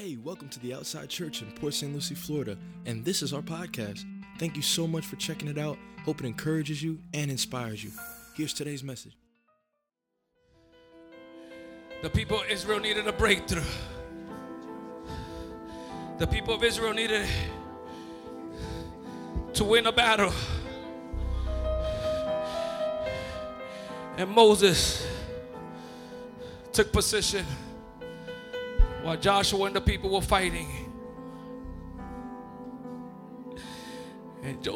Hey, welcome to the Outside Church in Port St. Lucie, Florida, and this is our podcast. Thank you so much for checking it out. Hope it encourages you and inspires you. Here's today's message. The people of Israel needed a breakthrough. The people of Israel needed to win a battle. And Moses took position while Joshua and the people were fighting. And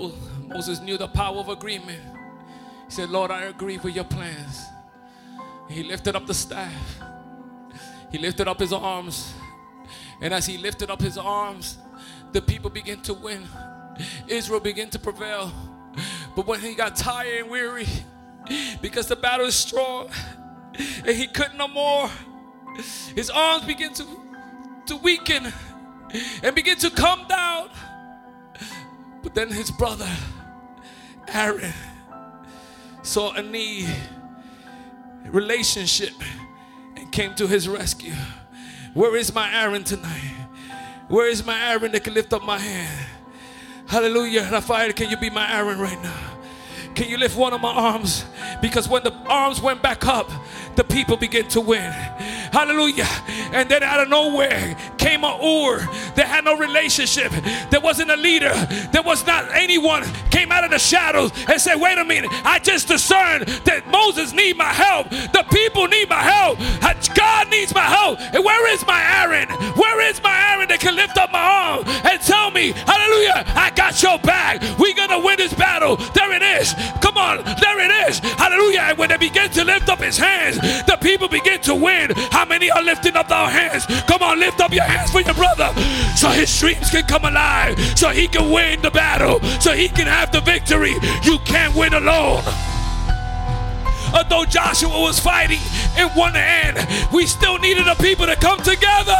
Moses knew the power of agreement. He said, Lord, I agree with your plans. And he lifted up the staff. He lifted up his arms. And as he lifted up his arms, the people began to win. Israel began to prevail. But when he got tired and weary, because the battle is strong, and he could no more, his arms begin to weaken and begin to come down. But then his brother, Aaron, saw a need, a relationship, and came to his rescue. Where is my Aaron tonight? Where is my Aaron that can lift up my hand? Hallelujah. Raphael, can you be my Aaron right now? Can you lift one of my arms? Because when the arms went back up, the people began to win. Hallelujah. And then out of nowhere came an Ur that had no relationship. There wasn't a leader. There was not anyone. Came out of the shadows and said, wait a minute. I just discerned that Moses needs my help. The people need my help. God needs my help. And where is my Aaron? Where is my Aaron that can lift up my arm and tell me, hallelujah, I got your back. We're going to win this battle. There it is. Come on. There it is. Hallelujah. And when they begin to lift up his hands, the people begin to win. How many are lifting up their hands? Come on, lift up your hands for your brother so his dreams can come alive, so he can win the battle, so he can have the victory. You can't win alone. Although Joshua was fighting in one hand, we still needed the people to come together.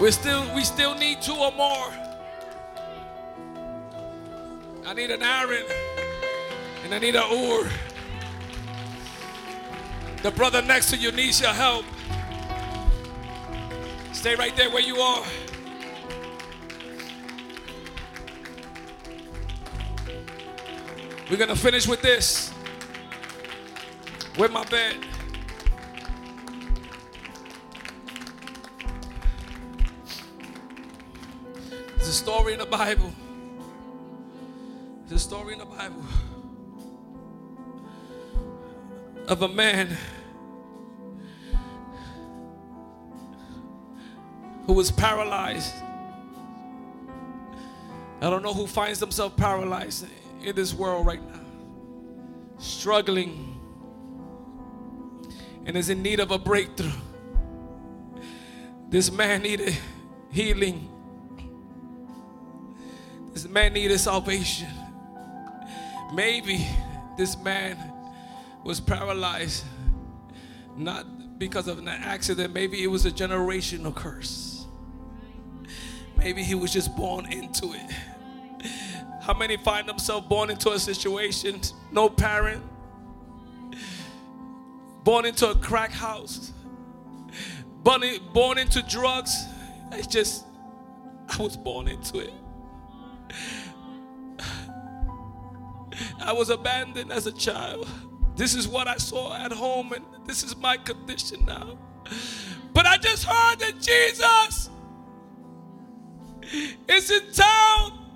We still need two or more. I need an Aaron, and I need an Ur. The brother next to you needs your help. Stay right there where you are. We're going to finish with this. With my bed. There's a story in the Bible. The story in the Bible of a man who was paralyzed. I don't know who finds themselves paralyzed in this world right now, struggling and is in need of a breakthrough. This man needed healing. This man needed salvation. Maybe this man was paralyzed not because of an accident. Maybe it was a generational curse. Maybe he was just born into it. How many find themselves born into a situation? No parent. Born into a crack house. Born into drugs. It's just, I was born into it. I was abandoned as a child. This is what I saw at home, and this is my condition now. But I just heard that Jesus is in town,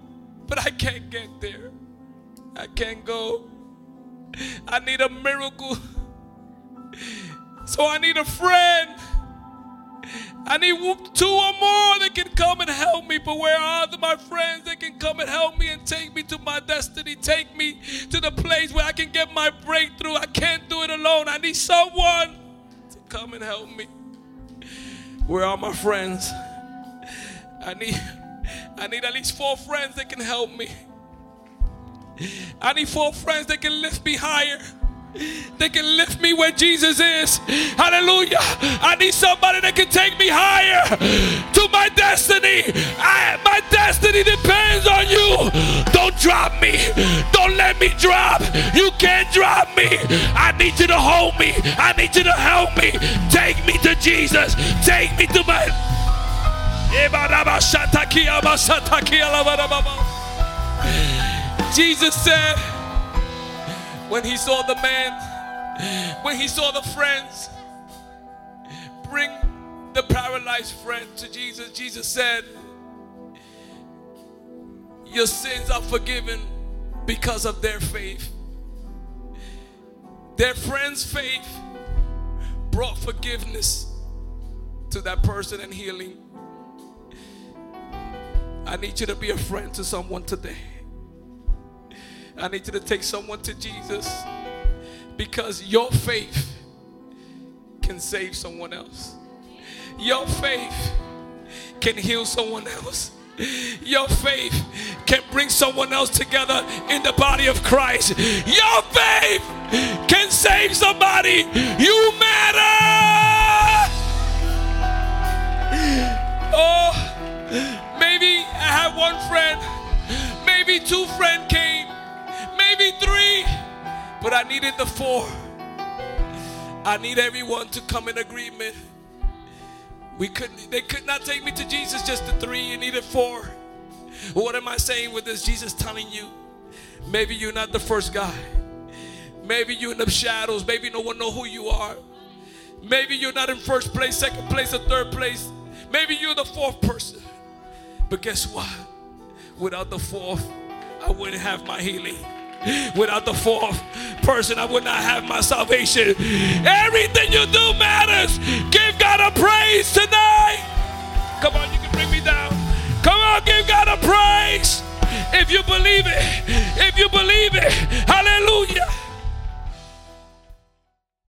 but I can't get there. I can't go. I need a miracle. So I need a friend. I need two or more that can come and help me. But where are my friends that can come and help me and take me to my destiny? Take me to the place where I can get my breakthrough. I can't do it alone. I need someone to come and help me. Where are my friends? I need at least four friends that can help me. I need four friends that can lift me higher. They can lift me where Jesus is. Hallelujah. I need somebody that can take me higher to my destiny. My destiny depends on you. Don't drop me. Don't let me drop. You can't drop me. I need you to hold me. I need you to help me. Take me to Jesus. Take me to my... Jesus said, when he saw the man, when he saw the friends bring the paralyzed friend to Jesus, Jesus said, your sins are forgiven because of their faith. Their friend's faith brought forgiveness to that person and healing. I need you to be a friend to someone today. I need you to take someone to Jesus, because your faith can save someone else. Your faith can heal someone else. Your faith can bring someone else together in the body of Christ. Your faith can save somebody. You matter. Oh, maybe I have one friend. Maybe two friends came. Maybe three. But I needed the four. I need everyone to come in agreement. They could not take me to Jesus, just the three. You needed four. What am I saying with this? Jesus telling you, maybe you're not the first guy. Maybe you're in the shadows. Maybe no one knows who you are. Maybe you're not in first place, second place, or third place. Maybe you're the fourth person. But guess what? Without the fourth, I wouldn't have my healing. Without the fourth person, I would not have my salvation. Everything you do matters. Give God a praise tonight. Come on, you can bring me down. Come on, give God a praise. If you believe it. If you believe it. Hallelujah.